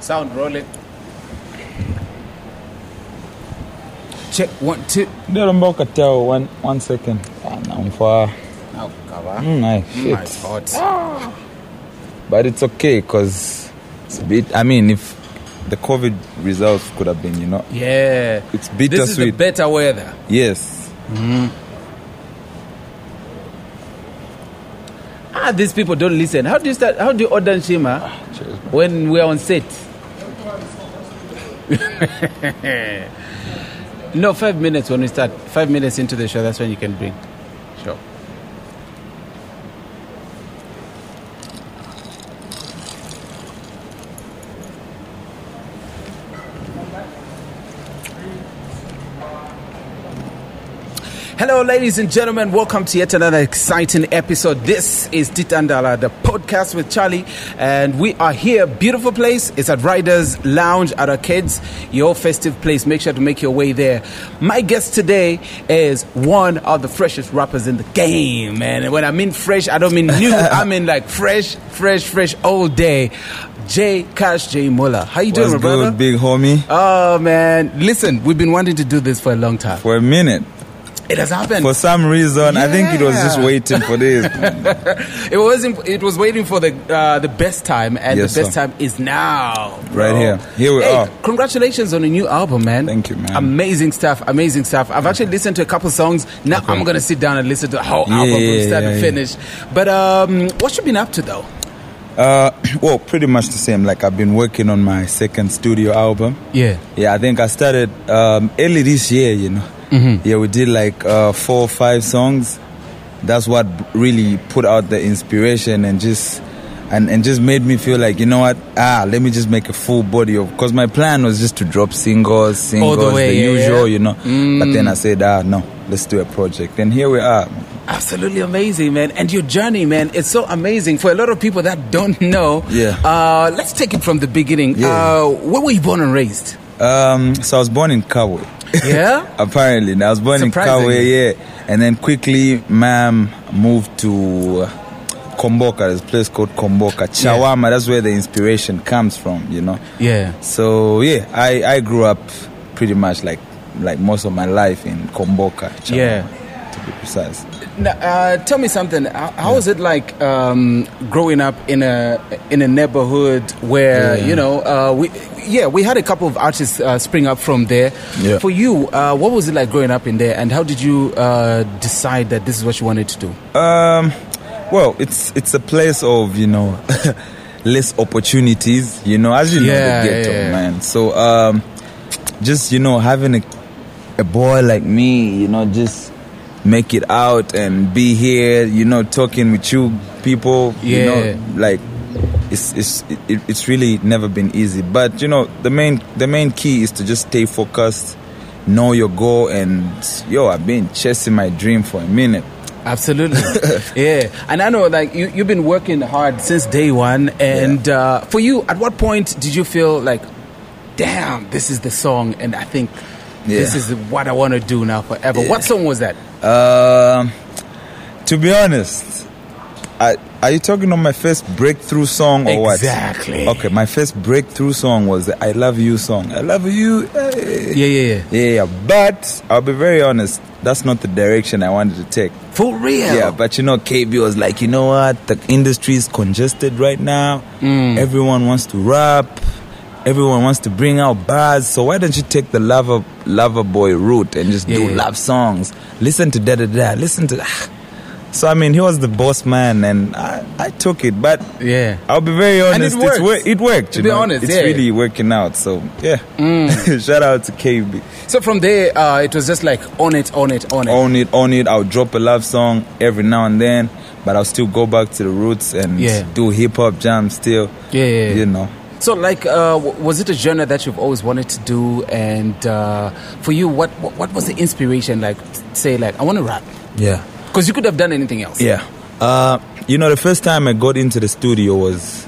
Sound rolling. Check 1 2. Tell 1 second. I'm far. Nice. But it's okay because it's a bit. I mean, if the COVID results could have been, you know. Yeah. It's bittersweet. This is the better weather. Yes. These people don't listen. How do you start? How do you order Shima when we are on set? No, 5 minutes when we start. 5 minutes into the show, that's when you can bring. Sure. Hello, ladies and gentlemen. Welcome to yet another exciting episode. This is Titandala, the podcast with Charlie, and we are here. Beautiful place. It's at Riders Lounge at Arcades, your festive place. Make sure to make your way there. My guest today is one of the freshest rappers in the game, man. And when I mean fresh, I don't mean new. I mean like fresh all day. Jay Cash, Jay Muller. How you doing, brother? What's good, big homie? Oh, man. Listen, we've been wanting to do this for a long time. For a minute. It has happened. For some reason, yeah. I think it was just waiting for this. It was waiting for the best time, and yes, the best time is now. Bro. Right here. Here we are. Congratulations on a new album, man. Thank you, man. Amazing stuff. I've actually listened to a couple songs. Now I'm going to sit down and listen to the whole album from start to finish. But what you been up to, though? Well, pretty much the same. Like, I've been working on my second studio album. Yeah. Yeah, I think I started early this year, you know. Mm-hmm. Yeah, we did like 4 or 5 songs. That's what really put out the inspiration and just made me feel like, you know what? Let me just make a full body of. Because my plan was just to drop singles, the usual, you know. But then I said, no, let's do a project. And here we are. Absolutely amazing, man. And your journey, man, it's so amazing. For a lot of people that don't know, let's take it from the beginning. Yeah. Where were you born and raised? So I was born in Kauai. Yeah? Apparently. I was born in Kauai, And then quickly, ma'am moved to Komboka. There's a place called Komboka. Chawama, that's where the inspiration comes from, you know? Yeah. So, I grew up pretty much like most of my life in Komboka, Chawama, to be precise. Now, tell me something. How was it like growing up in a neighborhood where we had a couple of artists spring up from there. Yeah. For you, what was it like growing up in there, and how did you decide that this is what you wanted to do? Well, it's a place of less opportunities. You know, as you know, the ghetto, man. So just having a boy like me, just make it out and be here, talking with you people, it's really never been easy. But the main key is to just stay focused, know your goal, and I've been chasing my dream for a minute. Absolutely. And I know like you've been working hard since day one, and for you, at what point did you feel like, damn, this is the song, and I think this is what I want to do now forever? What song was that? To be honest, are you talking on my first breakthrough song or what? Exactly. Okay, my first breakthrough song was the I Love You song. I love you. Yeah, but I'll be very honest, that's not the direction I wanted to take. For real? Yeah, but KB was like, you know what? The industry is congested right now. Everyone wants to rap. Everyone wants to bring out bars, so why don't you take the lover boy route and just do love songs? Listen to da-da-da, listen to... So, I mean, he was the boss man, and I took it, but I'll be very honest, and it worked. To be honest, it's really working out, so shout out to KB. So from there, it was just like on it. On it. I'll drop a love song every now and then, but I'll still go back to the roots and do hip-hop jams still, So, was it a genre that you've always wanted to do? And for you, what was the inspiration? Like, say, like, I want to rap. Yeah. Because you could have done anything else. Yeah. The first time I got into the studio was...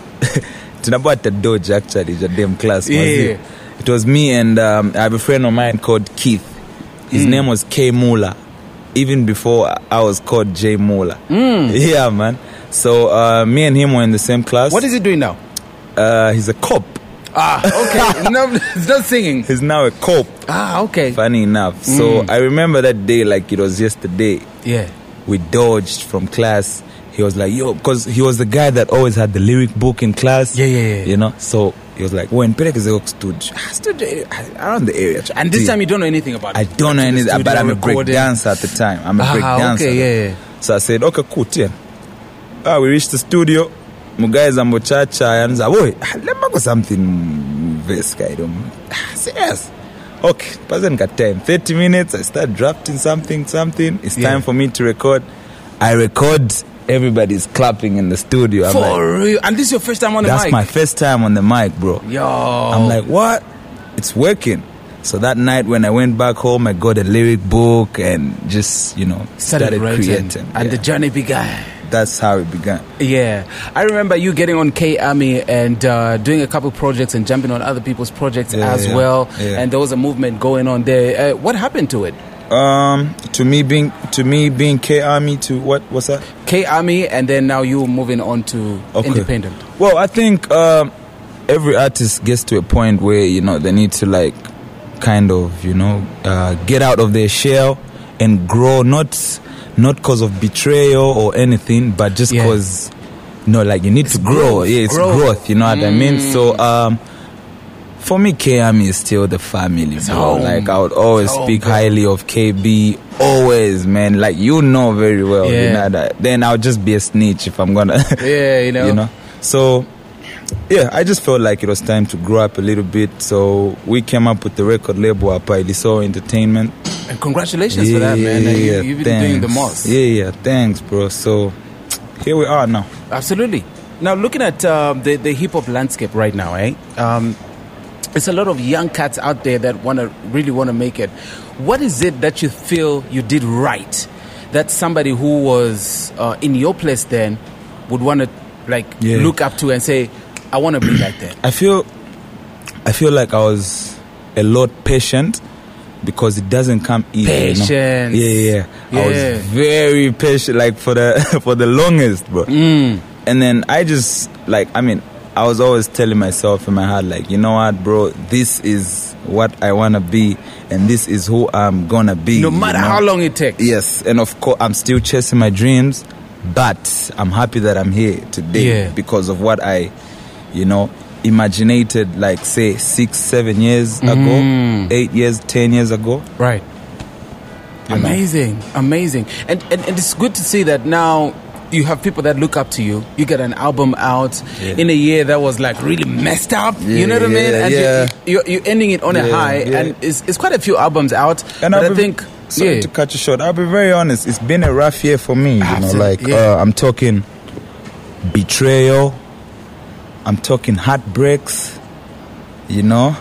Tunabata Doge, actually. The damn class. It was me and I have a friend of mine called Keith. His name was K Mula. Even before I was called J Mula. Yeah, man. So, me and him were in the same class. What is he doing now? He's a cop. Ah, okay. No, it's not singing. He's now a cop. Ah, okay. Funny enough. So I remember that day like it was yesterday. Yeah. We dodged from class. He was like, yo, because he was the guy that always had the lyric book in class. Yeah, yeah, yeah. You know? So he was like, when Perek is around the area. And this time you don't know anything about it. I don't know anything, but I'm a break dancer at the time. I'm a break dancer. Okay, yeah, yeah. So I said, okay, cool, yeah. We reached the studio. Mugai's a mochacha. And I said, let me go something. Vest guy. I said, yes. Okay, person got time. 30 minutes, I start drafting something. It's time for me to record. I record. Everybody's clapping in the studio. I'm for like, real? And this is your first time on the mic? That's my first time on the mic, bro. Yo. I'm like, what? It's working. So that night when I went back home, I got a lyric book and just, you know, started creating. And the journey began. That's how it began. Yeah. I remember you getting on K Army and doing a couple projects and jumping on other people's projects as well. Yeah. And there was a movement going on there. What happened to it? To me being K Army to what's that? K Army, and then now you moving on to independent. Well, I think every artist gets to a point where you know they need to like kind of you know get out of their shell and grow, not cause of betrayal or anything, but just cause no, like you need to grow. Yeah, it's growth. You know what I mean? So. For me, KM is still the family, bro. Like, I would always speak highly of KB. Always, man. Like, you know very well. Yeah. You know that. Then I'll just be a snitch if I'm gonna. Yeah, you know. You know. So, yeah, I just felt like it was time to grow up a little bit. So, we came up with the record label, Apailisau Entertainment. And congratulations for that, man. And you've been doing the most. Yeah, thanks, bro. So, here we are now. Absolutely. Now, looking at the hip-hop landscape right now, eh? It's a lot of young cats out there that really want to make it. What is it that you feel you did right that somebody who was in your place then would want to like look up to and say, I want to be like that? I feel like I was a lot patient because it doesn't come easy. Patience. You know? Yeah. I was very patient, like for the longest, bro. And then I just like I was always telling myself in my heart, like, you know what, bro, this is what I want to be and this is who I'm going to be. No matter how long it takes. Yes. And of course, I'm still chasing my dreams, but I'm happy that I'm here today because of what I, you know, imaginated, like, say, 6, 7 years ago, 8 years, 10 years ago. Right. Amazing. And it's good to see that now. You have people that look up to you. You get an album out in a year that was like really messed up. You know what I mean? And you're ending it on a high, and it's quite a few albums out. And but I think, sorry to cut you short. I'll be very honest. It's been a rough year for me. You know, like I'm talking betrayal. I'm talking heartbreaks. You know.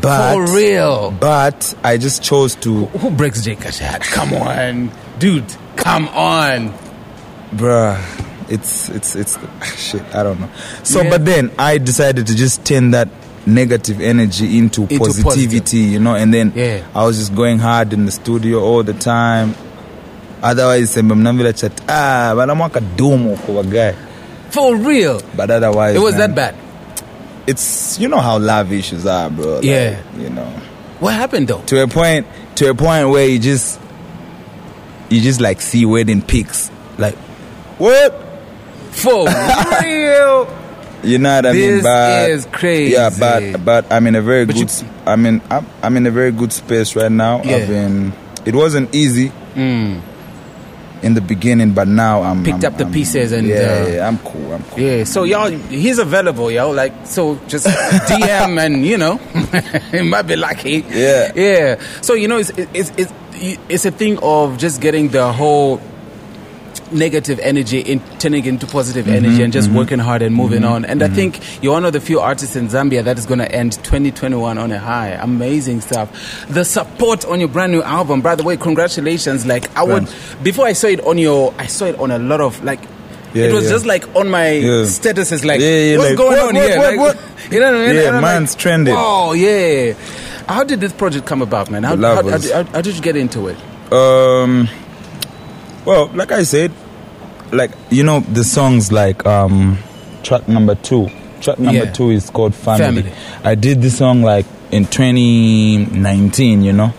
But, for real. But I just chose to. Who breaks Jay Cash heart? Come on, dude. Come on. Bruh, it's shit, I don't know. So, but then I decided to just turn that negative energy into positivity, you know, and then I was just going hard in the studio all the time. Otherwise, but I'm like a doom for a guy. For real? But otherwise, it was that bad? It's, you know how love issues are, bro. Like, you know. What happened, though? To a point where you just like see wedding pics. Like, what? For real? You know what I mean? But, is crazy. Yeah, but I'm in a very I'm in a very good space right now. Yeah. It wasn't easy in the beginning, but now I'm picked up the pieces and I'm cool. Yeah. So y'all, he's available, y'all. Like, so just DM and you know, he might be lucky. Yeah. Yeah. So you know, it's a thing of just getting the whole negative energy turning into positive energy and just working hard and moving on. And I think you're one of the few artists in Zambia that is going to end 2021 on a high. Amazing stuff. The support on your brand new album, by the way, congratulations. Like, I would, before I saw it on I saw it on a lot of, like, it was just like on my statuses, like, what's like, going on here? What? You know what I mean? Yeah, mine's like, trending. Oh, yeah. How did this project come about, man? How did you get into it? Well, like I said, like, you know, the songs like track number 2 track number two is called Family. I did this song like in 2019, you know.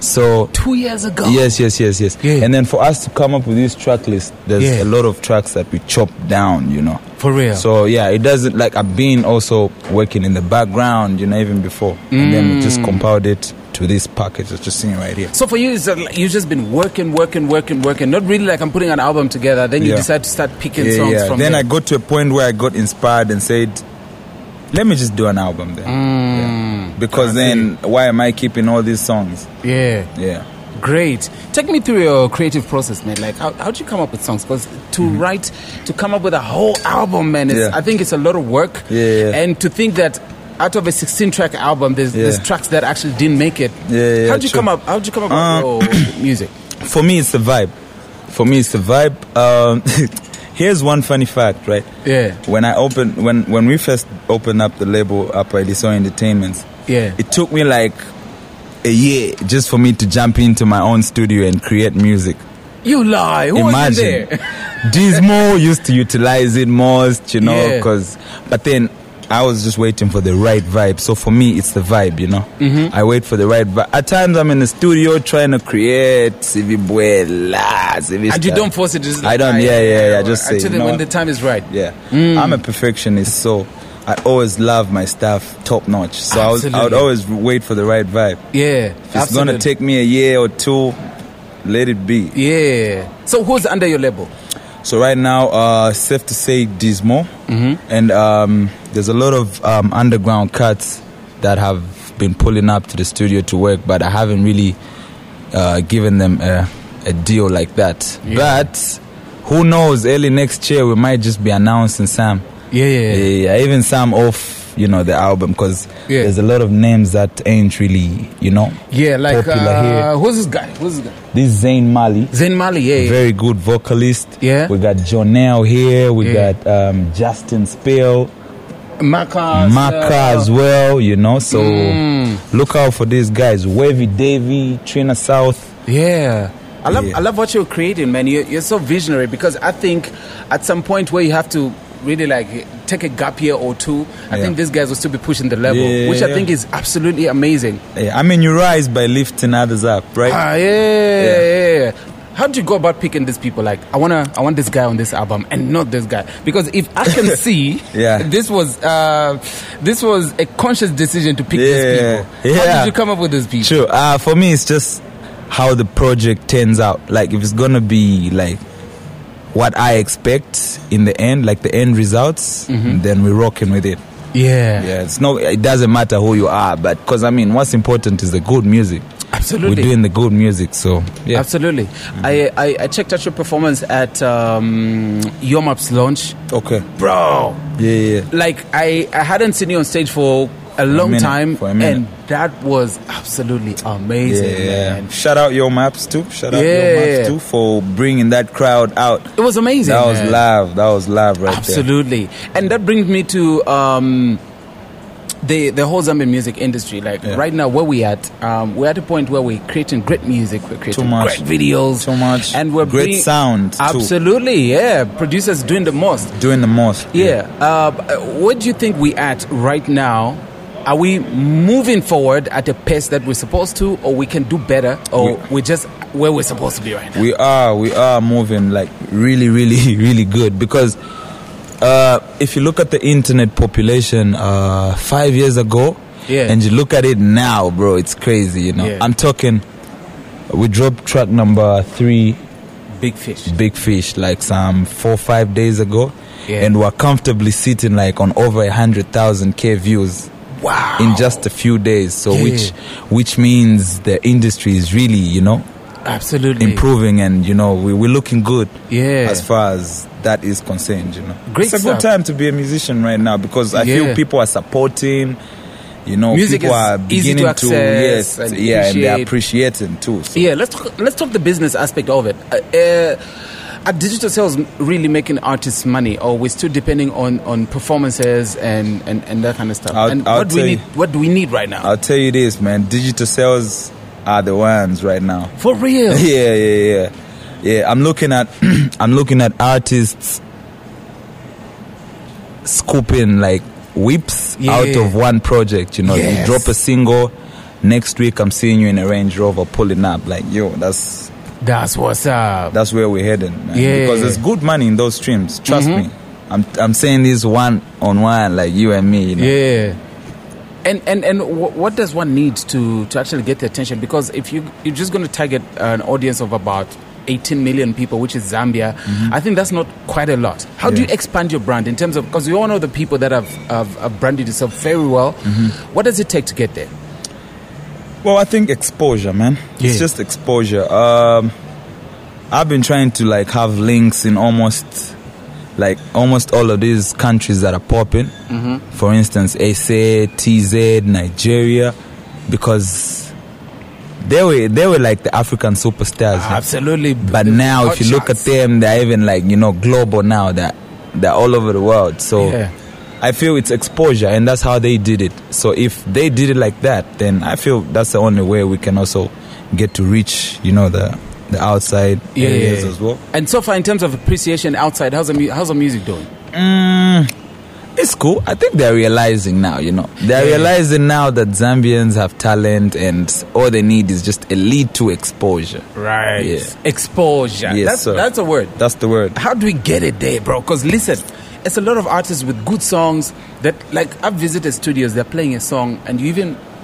So 2 years ago. Yes. Yeah. And then for us to come up with this track list, there's a lot of tracks that we chopped down, you know. For real. So yeah, it doesn't, like, I've been also working in the background, you know, even before, and then we just compiled it to this package that's just sitting right here. So for you, it's like you've just been working. Not really like I'm putting an album together. Then you decide to start picking songs from. Then I got to a point where I got inspired and said, let me just do an album then. Because then why am I keeping all these songs? Yeah. Great. Take me through your creative process, man. Like, how do you come up with songs? Because to come up with a whole album, man, I think it's a lot of work. Yeah. And to think that out of a 16-track album, there's tracks that actually didn't make it. Yeah. How did you come up with your music? For me, it's the vibe. Here's one funny fact, right? Yeah. When we first opened up the label up at Dizmo Entertainments, it took me like a year just for me to jump into my own studio and create music. You lie. Who was there? Dizmo used to utilize it most, you know, but then I was just waiting for the right vibe. So for me, it's the vibe, you know. I wait for the right vibe. At times, I'm in the studio trying to create and you don't force it. Just like, I don't. I just say, you know, when the time is right. I'm a perfectionist, so I always love my stuff top notch. So I would always wait for the right vibe. Yeah, if it's gonna take me a year or two, let it be. Yeah. So who's under your label? So right now, safe to say Dizmo, and there's a lot of underground cuts that have been pulling up to the studio to work, but I haven't really given them a deal like that. Yeah. But who knows? Early next year, we might just be announcing Sam. Even Sam off, you know, the album, because there's a lot of names that ain't really, you know, like popular here. Who's this guy? This is Zane Mali. Very good vocalist. We got Janelle here. We got Justin Spiel. Maka as well, you know. So look out for these guys. Wavy Davy, Trina South. I love what you're creating, man. You're so visionary, because I think at some point where you have to really like take a gap year or two, I think these guys will still be pushing the level, which I think is absolutely amazing. I mean, you rise by lifting others up, right? How do you go about picking these people? Like, I want this guy on this album and not this guy, because if I can see, this was a conscious decision to pick these people. How did you come up with these people? Sure. For me, it's just how the project turns out. Like, if it's gonna be like what I expect in the end, like the end results, then we're rocking with it. It doesn't matter who you are, but because I mean, what's important is the good music. Absolutely, we're doing the good music, so yeah. Absolutely. I checked out your performance at Your Maps launch. Okay, bro. Yeah. Like I hadn't seen you on stage for a long time, and that was absolutely amazing, man. Shout out Your Maps too. For bringing that crowd out. It was amazing. That was live. Right absolutely. There. And that brings me to the whole Zambian music industry. Like right now, where we at? We're at a point where we're creating great music. We're creating great videos. Too much. And we're great sound. Absolutely, too. Yeah. Producers doing the most. Where do you think we at right now? Are we moving forward at a pace that we're supposed to, or we can do better, or we're just where we're supposed to be right now? We are moving like really, really, really good, because if you look at the internet population 5 years ago and you look at it now, bro, it's crazy, you know. I'm talking, we dropped track number 3, Big Fish, like some 4 or 5 days ago, and we're comfortably sitting like on over 100,000K views. Wow. In just a few days, so which means the industry is really, you know, absolutely improving, and you know we're looking good as far as that is concerned, you know. Great It's a stuff. Good time to be a musician right now, because I feel people are supporting, you know, music people are beginning to access, and they're appreciating too. So. Yeah, let's talk the business aspect of it. Are digital sales really making artists money, or we're still depending on performances and that kind of stuff? What do we need right now? I'll tell you this, man. Digital sales are the ones right now. For real? Yeah. I'm looking at artists scooping like whips out of one project, you know. You drop a single, next week I'm seeing you in a Range Rover pulling up, like, yo, that's what's up. That's where we're heading, man. Yeah. Because there's good money in those streams. Trust me. I'm saying this one on one, like you and me, you know? Yeah. And what does one need to actually get the attention? Because if you're just going to target an audience of about 18 million people, which is Zambia, I think that's not quite a lot. How do you expand your brand in terms of, because we all know the people that have branded yourself very well. What does it take to get there? Well, I think exposure, man. Yeah. It's just exposure. I've been trying to like have links in almost all of these countries that are popping. For instance, SA, TZ, Nigeria, because they were like the African superstars. Absolutely. But now if you look at them, they're even like, you know, global now. They're all over the world. So I feel it's exposure, and that's how they did it. So if they did it like that, then I feel that's the only way we can also get to reach, you know, the outside areas as well. And so far, in terms of appreciation outside, how's the music doing? It's cool. I think they're realizing now, you know. They're realizing now that Zambians have talent, and all they need is just a lead to exposure. Right. Yeah. Exposure. Yes, that's a word. That's the word. How do we get it there, bro? Because listen, it's a lot of artists with good songs that, like, I've visited studios, they're playing a song, and you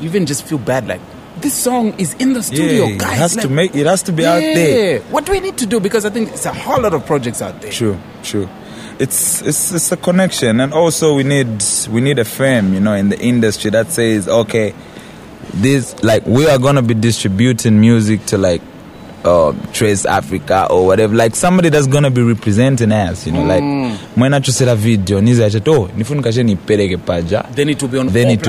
even just feel bad, like, this song is in the studio, guys. It has to be out there. What do we need to do? Because I think it's a whole lot of projects out there. True. It's a connection, and also we need a firm, you know, in the industry that says, okay, this, like, we are gonna be distributing music to like Trace Africa or whatever, like somebody that's gonna be representing us, you know, like when I choose a video, then it will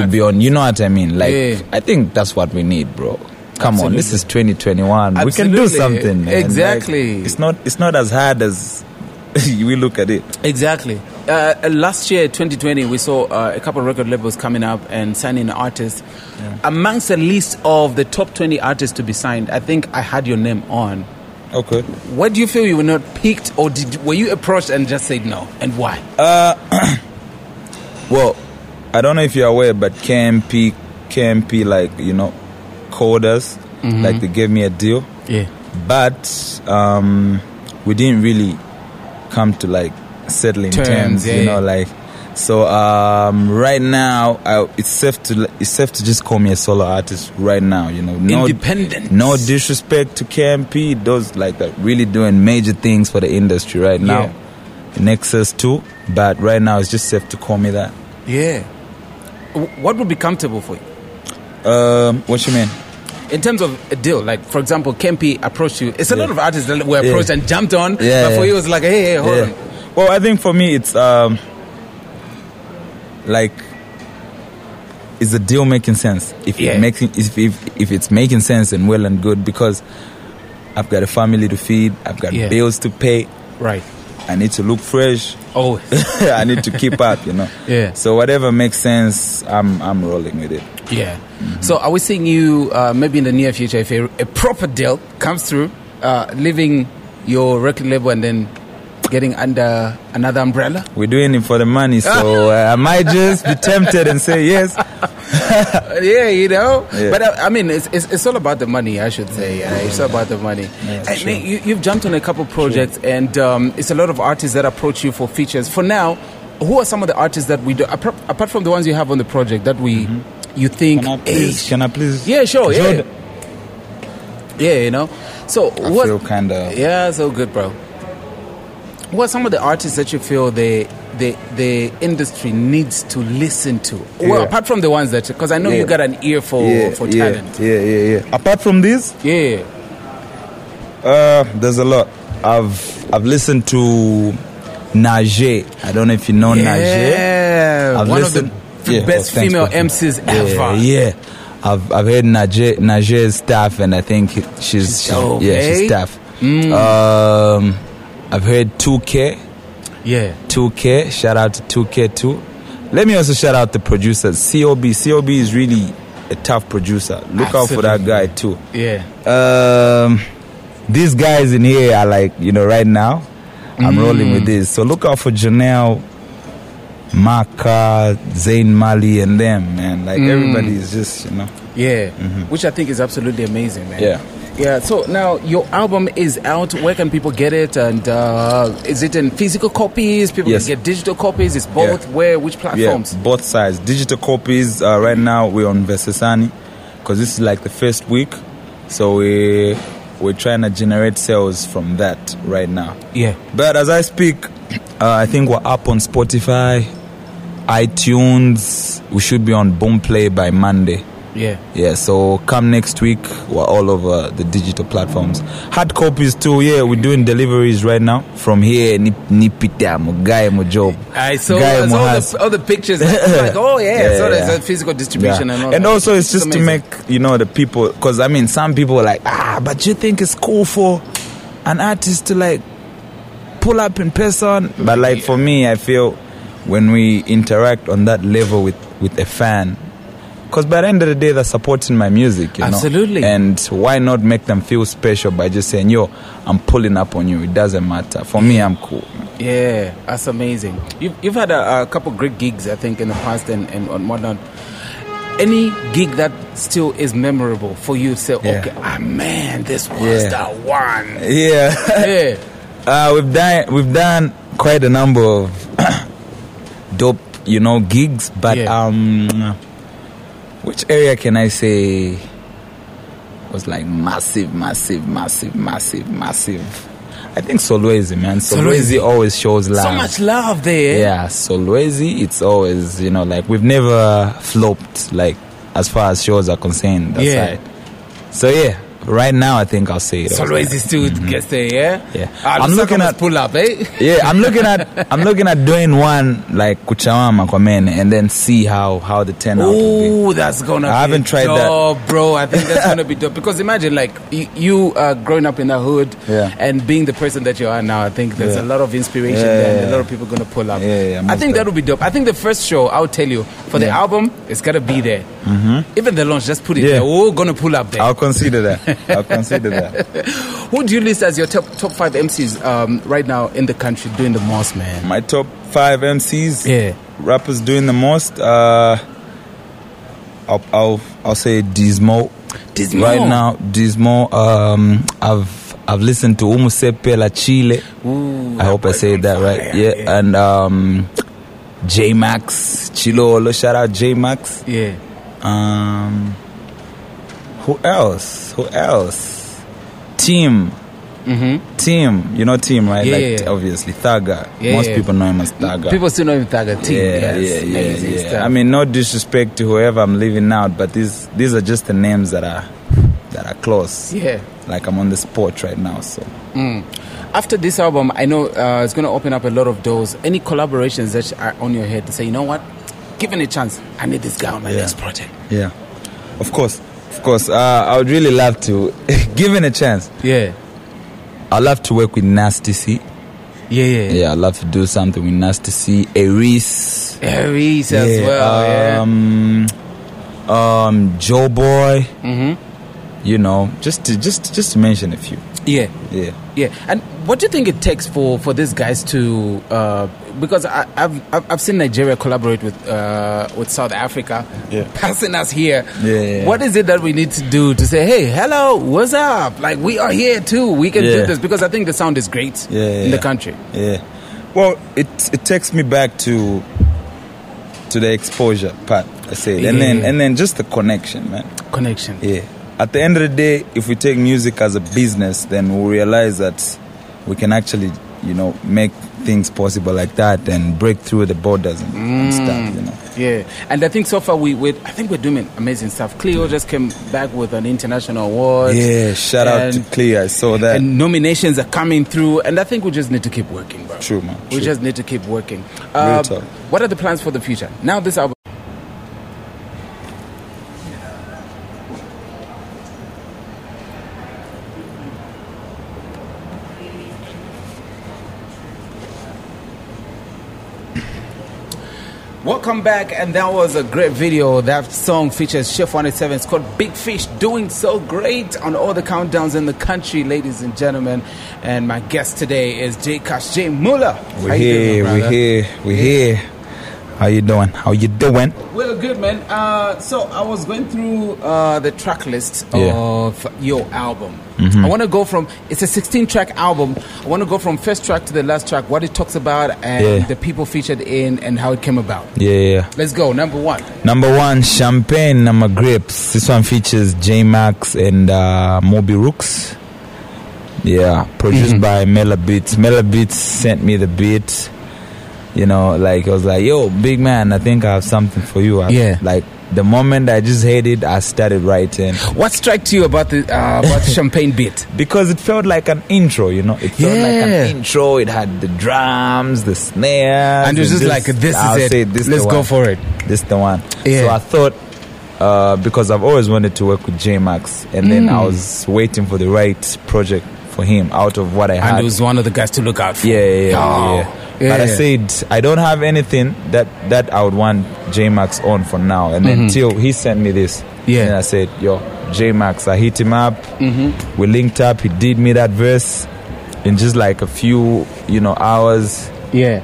be on, you know what I mean? Like I think that's what we need, bro. Come on, this is 2021. Absolutely. We can do something, man. Exactly. Like, it's not as hard as we look at it. Exactly. Last year, 2020, we saw a couple of record labels coming up and signing artists. Amongst the list of the top 20 artists to be signed, I think I had your name on. Okay. What do you feel you were not picked, or were you approached and just said no, and why? Well, I don't know if you're aware, but KMP, like, you know, called us, like they gave me a deal. Yeah. But we didn't really come to like settling terms, you know, like, so right now it's safe to just call me a solo artist right now, you know. No, independent. No disrespect to KMP, those like that really doing major things for the industry right now. Nexus too, but right now it's just safe to call me that. What would be comfortable for you? What you mean? In terms of a deal, like, for example, KMP approached you. It's a lot of artists that were approached and jumped on. But for you, it was like, hey, hold on. Well, I think for me, it's, like, is the deal making sense? If it's making sense, then well and good, because I've got a family to feed. I've got bills to pay. Right. I need to look fresh. Oh. I need to keep up, you know. Yeah. So whatever makes sense, I'm rolling with it. Yeah. So are we seeing you maybe in the near future, if a proper deal comes through, leaving your record label and then getting under another umbrella? We're doing it for the money, so I might just be tempted and say yes. Yeah, you know. Yeah. But I mean, it's all about the money, I should say. It's all about the money. Yeah, I mean, you've jumped on a couple projects, and it's a lot of artists that approach you for features. For now, who are some of the artists that we do, apart from the ones you have on the project that we you think? Can I please? Yeah, sure. Jordan. Yeah, you know. So I feel kind of. Yeah, so good, bro. What are some of the artists that you feel the industry needs to listen to? Yeah. Well, apart from the ones that, because I know you got an ear for talent. Yeah. Apart from this, there's a lot. I've listened to Najee. I don't know if you know Najee. Yeah, one of the best female MCs ever. Yeah. I've heard Najee's stuff, and I think she's tough. I've heard 2K. Yeah. 2K. Shout out to 2K too. Let me also shout out the producers. COB. COB is really a tough producer. Look out for that guy too. Yeah. These guys in here are like, you know, right now, I'm rolling with this. So look out for Janelle. Maka, Zane Mali, and them, man. Like, everybody is just, you know. Yeah, which I think is absolutely amazing, man. Yeah. Yeah, so now your album is out. Where can people get it? And is it in physical copies? People can get digital copies? It's both? Yeah. Where? Which platforms? Yeah, both sides. Digital copies. Right now, we're on Versasani because this is like the first week. So we're trying to generate sales from that right now. Yeah. But as I speak, I think we're up on Spotify, iTunes. We should be on Boomplay by Monday. Yeah. Yeah, so come next week, we're all over the digital platforms. Hard copies too, yeah, we're doing deliveries right now. From here, Nipita, Mugai, Mujob. I saw all the pictures. Like, oh, yeah, so there's a physical distribution and all. And also, it's just amazing to make, you know, the people, because I mean, some people are like, but you think it's cool for an artist to like pull up in person? But like for me, I feel when we interact on that level with a fan, because by the end of the day, they're supporting my music, you know? Absolutely. And why not make them feel special by just saying, yo, I'm pulling up on you. It doesn't matter. For me, I'm cool. Yeah, that's amazing. You've had a couple great gigs, I think, in the past and whatnot. Any gig that still is memorable for you to say, okay, man, this was the one. Yeah. We've done quite a number of dope, you know, gigs, but... Yeah. Which area can I say was like massive? I think Solway, man. Solway always shows love. So much love there. Yeah, Solway, it's always, you know, like we've never flopped, like as far as shows are concerned. That's right. So, yeah. Right now, I think I'll say it. Solway is still guest there, yeah. I'm looking at pull up, eh? Yeah, I'm looking at doing one like Chawama Jonah and then see how the turnout will be. That's gonna. I haven't tried that. Oh, bro, I think that's gonna be dope because imagine like you growing up in the hood and being the person that you are now. I think there's a lot of inspiration there. And a lot of people gonna pull up. Yeah, I think that will be dope. I think the first show I'll tell you for the album, it's gotta be there. Even the launch, just put it there. We're gonna pull up there. I'll consider that. I'll consider that. Who do you list as your top five MCs right now in the country doing the most, man? My top five MCs, rappers doing the most. I'll say Dizmo. Right now, Dizmo. I've listened to Umusepe La Chile. Ooh, I hope I say that fire, right. Yeah. And Jemax Chilolo. Shout out Jemax. Yeah. Who else? Team. Team. You know Team, right? Yeah, like, obviously. Thaga. Yeah, most people know him as Thaga. People still know him as Thaga. Team. Yeah. I mean, no disrespect to whoever I'm leaving out, but these are just the names that are close. Yeah. Like, I'm on the spot right now, so. After this album, I know it's going to open up a lot of doors. Any collaborations that are on your head to say, you know what? Give it a chance. I need this guy on my next project. Yeah. Of course, I would really love to, given a chance. Yeah, I love to work with Nasty C. Yeah. I love to do something with Nasty C, Aries as well. Joe Boy. You know, just to mention a few. Yeah. And what do you think it takes for these guys to? Because I've seen Nigeria collaborate with South Africa, passing us here. Yeah. What is it that we need to do to say, hey, hello, what's up? Like, we are here too. We can do this because I think the sound is great in the country. Yeah. Well, it takes me back to the exposure part, I said, and then just the connection, man. Connection. Yeah. At the end of the day, if we take music as a business, then we'll realize that we can actually, you know, make things possible like that and break through the borders and stuff, you know. Yeah, and I think so far we're doing amazing stuff. Cleo just came back with an international award. Yeah, shout out to Cleo, I saw that. And nominations are coming through, and I think we just need to keep working, bro. True, man. We just need to keep working. What are the plans for the future? Now this album. Welcome back, and that was a great video. That song features Chef 187. It's called Big Fish, doing so great on all the countdowns in the country, ladies and gentlemen. And my guest today is Jay Cash, Jay Muller. We're here. How you doing? How you doing? Well, good, man. So I was going through the track list of your album. I want to go from, it's a 16-track album. I want to go from first track to the last track, what it talks about and the people featured in and how it came about. Let's go. Number 1. Number 1, Champagne Nama Grapes. This one features Jemax and Moby Rooks. Yeah, produced by Mela Beats. Mela Beats sent me the beat. You know, like, I was like, yo, big man, I think I have something for you. Like, the moment I just heard it, I started writing. What struck you about the Champagne beat? Because it felt like an intro, you know. It felt like an intro. It had the drums, the snares. And it was just like, this is it. Let's go for it. This is the one. So I thought, because I've always wanted to work with J-Max. And then I was waiting for the right project for him out of what I had. And he was one of the guys to look out for. But I said, I don't have anything that I would want J-Max on for now. And then till he sent me this. And I said, yo, J-Max, I hit him up. We linked up. He did me that verse in just like a few, you know, hours. And then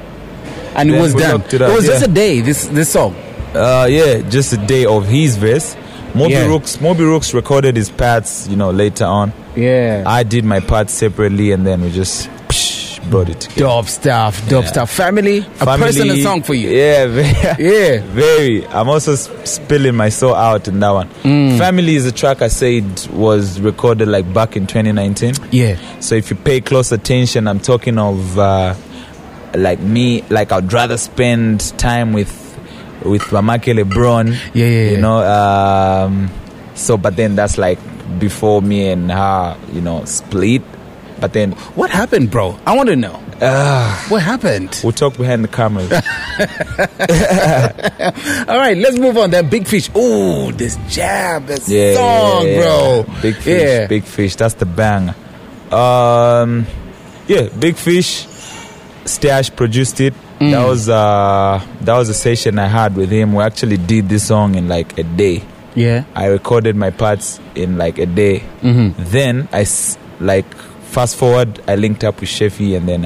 it was done. It was just a day, this song. Just a day of his verse. Moby Rooks recorded his parts, you know, later on. I did my parts separately, and then we just brought it together. Dope stuff. Family, a personal song for you. Very. I'm also spilling my soul out in that one. Family is a track I said was recorded like back in 2019. So if you pay close attention, I'm talking of like me, like I'd rather spend time with Mamake LeBron. You know, so but then that's like before me and her, you know, split. But then what happened, bro? I want to know. What happened? We'll talk behind the cameras. All right, let's move on then. Big Fish. Ooh, this jam, this song, bro. Big Fish. That's the bang. Big Fish. Stash produced it. That was a session I had with him. We actually did this song in like a day. I recorded my parts in like a day. Then I fast forward, I linked up with Sheffy, and then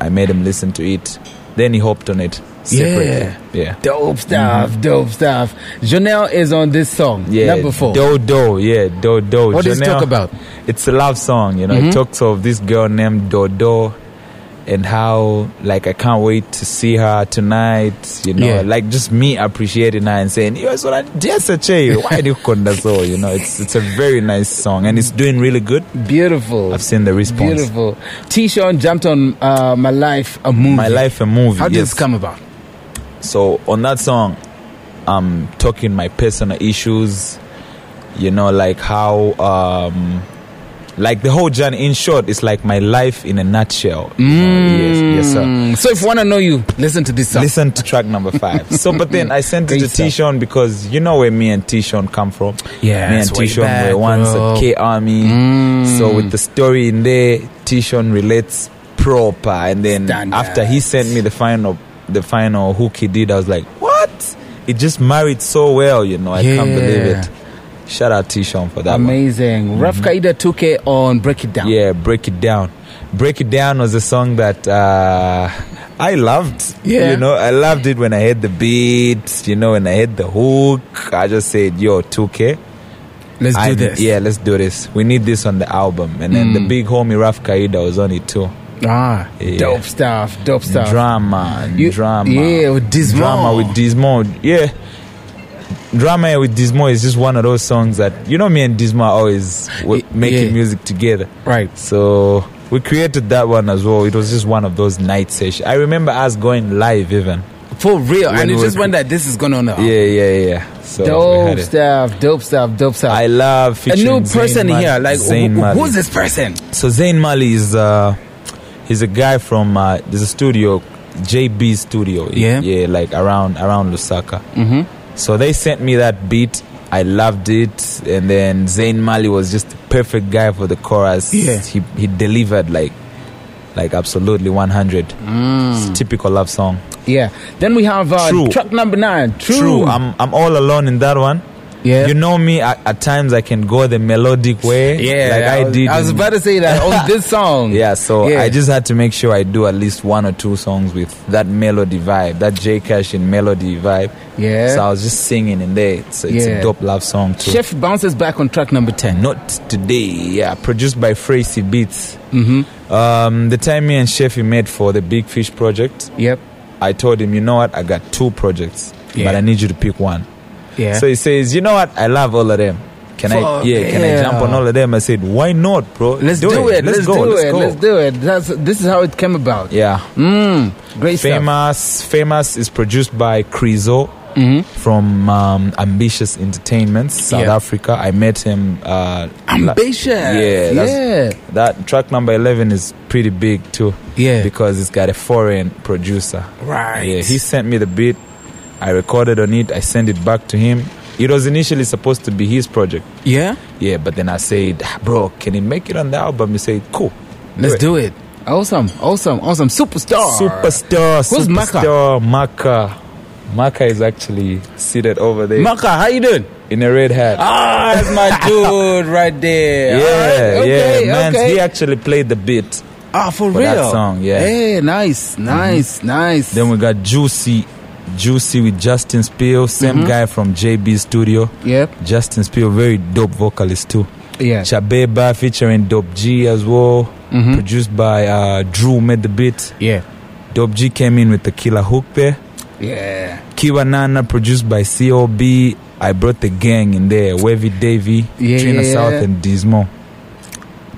I made him listen to it. Then he hopped on it separately. Dope stuff. Janelle is on this song. Number 4. Dodo. What does it talk about? It's a love song, you know. It talks of this girl named Dodo. And how, like, I can't wait to see her tonight, you know. Like, just me appreciating her and saying, you are so dear, why do you conda so? You know, it's a very nice song. And it's doing really good. Beautiful. I've seen the response. Beautiful. T-Sean jumped on My Life, a Movie. My Life, a Movie. How did this come about? So, on that song, I'm talking my personal issues, you know, like how... like the whole journey, in short, it's like my life in a nutshell. Yes, sir. So if you want to know you, listen to this song. Listen to track number 5. So, but then I sent it to T-Sean because you know where me and T-Sean come from. Me and T-Sean were once at K Army. So with the story in there, T-Sean relates proper. And then after he sent me the final hook he did, I was like, what? It just married so well, you know. I can't believe it. Shout out T-Sean for that. Amazing. Raf Kaida 2K on Break It Down. Break It Down. Break It Down was a song that I loved. You know, I loved it when I heard the beat, you know, when I heard the hook. I just said, yo, 2K. Let's do this. Yeah, let's do this. We need this on the album. And then the big homie Raf Kaida was on it too. Dope stuff. Drama. Yeah, with Dizmo. Drama with Dizmo is just one of those songs that, you know, me and Dizmo are always making music together. Right. So we created that one as well. It was just one of those night sessions. I remember us going live even. For real. And it's just one that this is going on now. Yeah. So dope stuff. I love featuring a new person here. Like, who's this person? So Zane Mali is he's a guy from, there's a studio, JB Studio. Yeah, like around Lusaka. So they sent me that beat. I loved it. And then Zane Mali was just the perfect guy for the chorus. He delivered like absolutely 100. It's a typical love song. Then we have track number 9. True. I'm all alone in that one. Yeah. You know me, at times I can go the melodic way. Yeah. Like I was about to say that on this song. Yeah, so yeah. I just had to make sure I do at least one or two songs with that melody vibe, that Jay Cash and melody vibe. Yeah. So I was just singing in there. It's a dope love song too. Chef bounces back on track number 10. Not Today. Yeah. Produced by Frazee Beats. Mm-hmm. The time me and Chef made for the Big Fish project. Yep. I told him, you know what? I got two projects, but I need you to pick one. Yeah. So he says, you know what? I love all of them. Can I jump on all of them? I said, why not, bro? Let's do it. Let's do it. This is how it came about. Yeah. Great stuff. Famous is produced by Krizo from Ambitious Entertainments, South Africa. I met him. Ambitious. That track number 11 is pretty big too. Yeah. Because it's got a foreign producer. Right. Yeah. He sent me the beat. I recorded on it. I sent it back to him. It was initially supposed to be his project. Yeah? Yeah, but then I said, bro, can he make it on the album? He said, cool. Let's do it. Awesome. Superstar. Who's Maka? Maka is actually seated over there. Maka, how you doing? In a red hat. Ah, that's my dude right there. Yeah, right, okay, man. Okay. He actually played the beat. Ah, for real? That song, yeah. Hey, nice. Then we got Juicy with Justin Spiel, same guy from JB Studio. Yep. Justin Spiel, very dope vocalist too. Yeah. Chabeba featuring Dope G as well. Mm-hmm. Produced by Drew made the beat. Yeah. Dope G came in with the killer hook there. Yeah. Kiwanana produced by COB. I brought the gang in there. Wavy Davy, Trina South and Dizmo.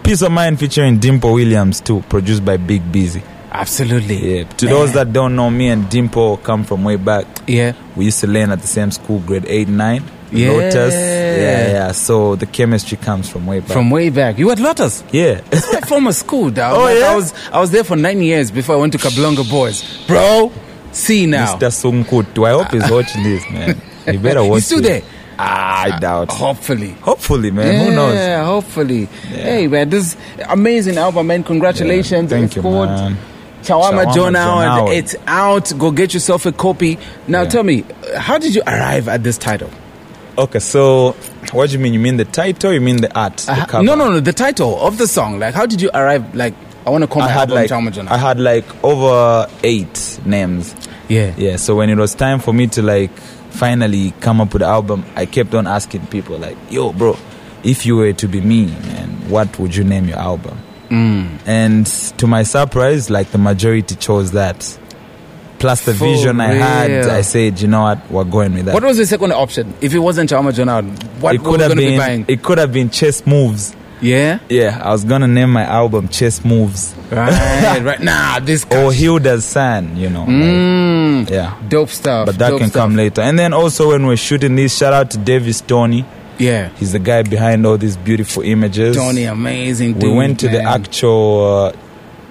Peace of Mind featuring Dimple Williams too, produced by Big Busy. Absolutely. Yeah. To those that don't know, me and Dimple come from way back. Yeah. We used to learn at the same school, grade 8, 9. Yeah. Lotus. Yeah. So the chemistry comes from way back. You were at Lotus? Yeah. It's my former school, dog. Oh, yeah? I was there for 9 years before I went to Kablonga Boys. Bro, see now. Mr. Sunkutu. I hope he's watching this, man. You better watch it. He's still there. I doubt. Hopefully, man. Who knows? Yeah, hopefully. Yeah. Hey, man, this amazing album, man. Congratulations. Yeah. Thank you, man. Chawama Jonah, and it's out. Go get yourself a copy. Now tell me, how did you arrive at this title? Okay, so what do you mean? You mean the title? You mean the art? The cover? No. The title of the song. Like, how did you arrive? Like, I want to call my album Chawama Jonah. I had like over 8 names. Yeah. Yeah, so when it was time for me to like finally come up with the album, I kept on asking people like, yo, bro, if you were to be me, man, what would you name your album? And to my surprise, like the majority chose that. Plus the vision I had, I said, you know what, we're going with that. What was the second option? If it wasn't Chawama Jonah, what it could have been, be buying? It could have been Chess Moves. Yeah? Yeah, I was going to name my album Chess Moves. Right. Nah, this guy. Or Hilda's Son, you know. Like, yeah. Dope stuff. But that can come later. And then also when we're shooting this, shout out to Davis Tony. Yeah. He's the guy behind all these beautiful images. Tony, amazing dude. We went to the actual,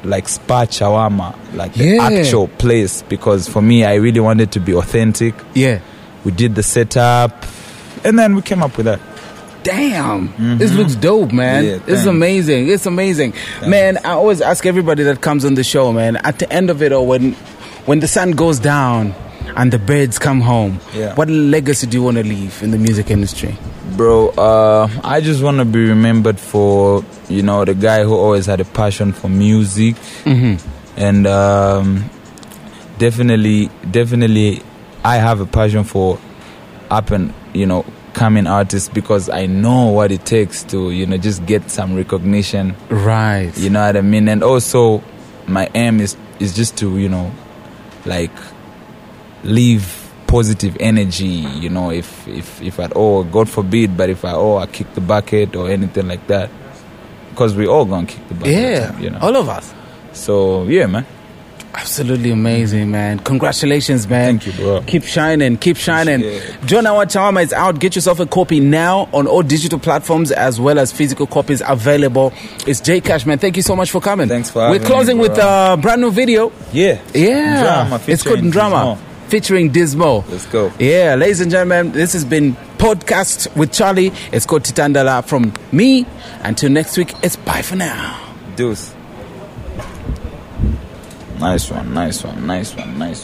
spa Chawama. Like, the actual place. Because for me, I really wanted to be authentic. Yeah. We did the setup. And then we came up with that. Damn. Mm-hmm. This looks dope, man. Yeah, it's amazing. Thanks. Man, I always ask everybody that comes on the show, man, at the end of it, or when the sun goes down and the birds come home, what legacy do you want to leave in the music industry? Bro, I just want to be remembered for, you know, the guy who always had a passion for music. And definitely, I have a passion for up and, you know, coming artists, because I know what it takes to, you know, just get some recognition. Right. You know what I mean? And also, my aim is just to, you know, like, leave positive energy, you know, if at all, God forbid, but if I kick the bucket or anything like that, because we all gonna kick the bucket. Yeah, you know, all of us. So yeah, man. Absolutely amazing, man. Congratulations, man. Thank you, bro. Keep shining. Join our Chawama is out. Get yourself a copy now on all digital platforms as well as physical copies available. It's Jay Cash, man. Thank you so much for coming. Thanks for having me. We're closing with a brand new video. Yeah. Yeah. Drama, it's called Drama. Dizmo. Featuring Dizmo. Let's go. Yeah, ladies and gentlemen, this has been Podcast with Charlie. It's called Titandala from me. Until next week, it's bye for now. Deuce. Nice one.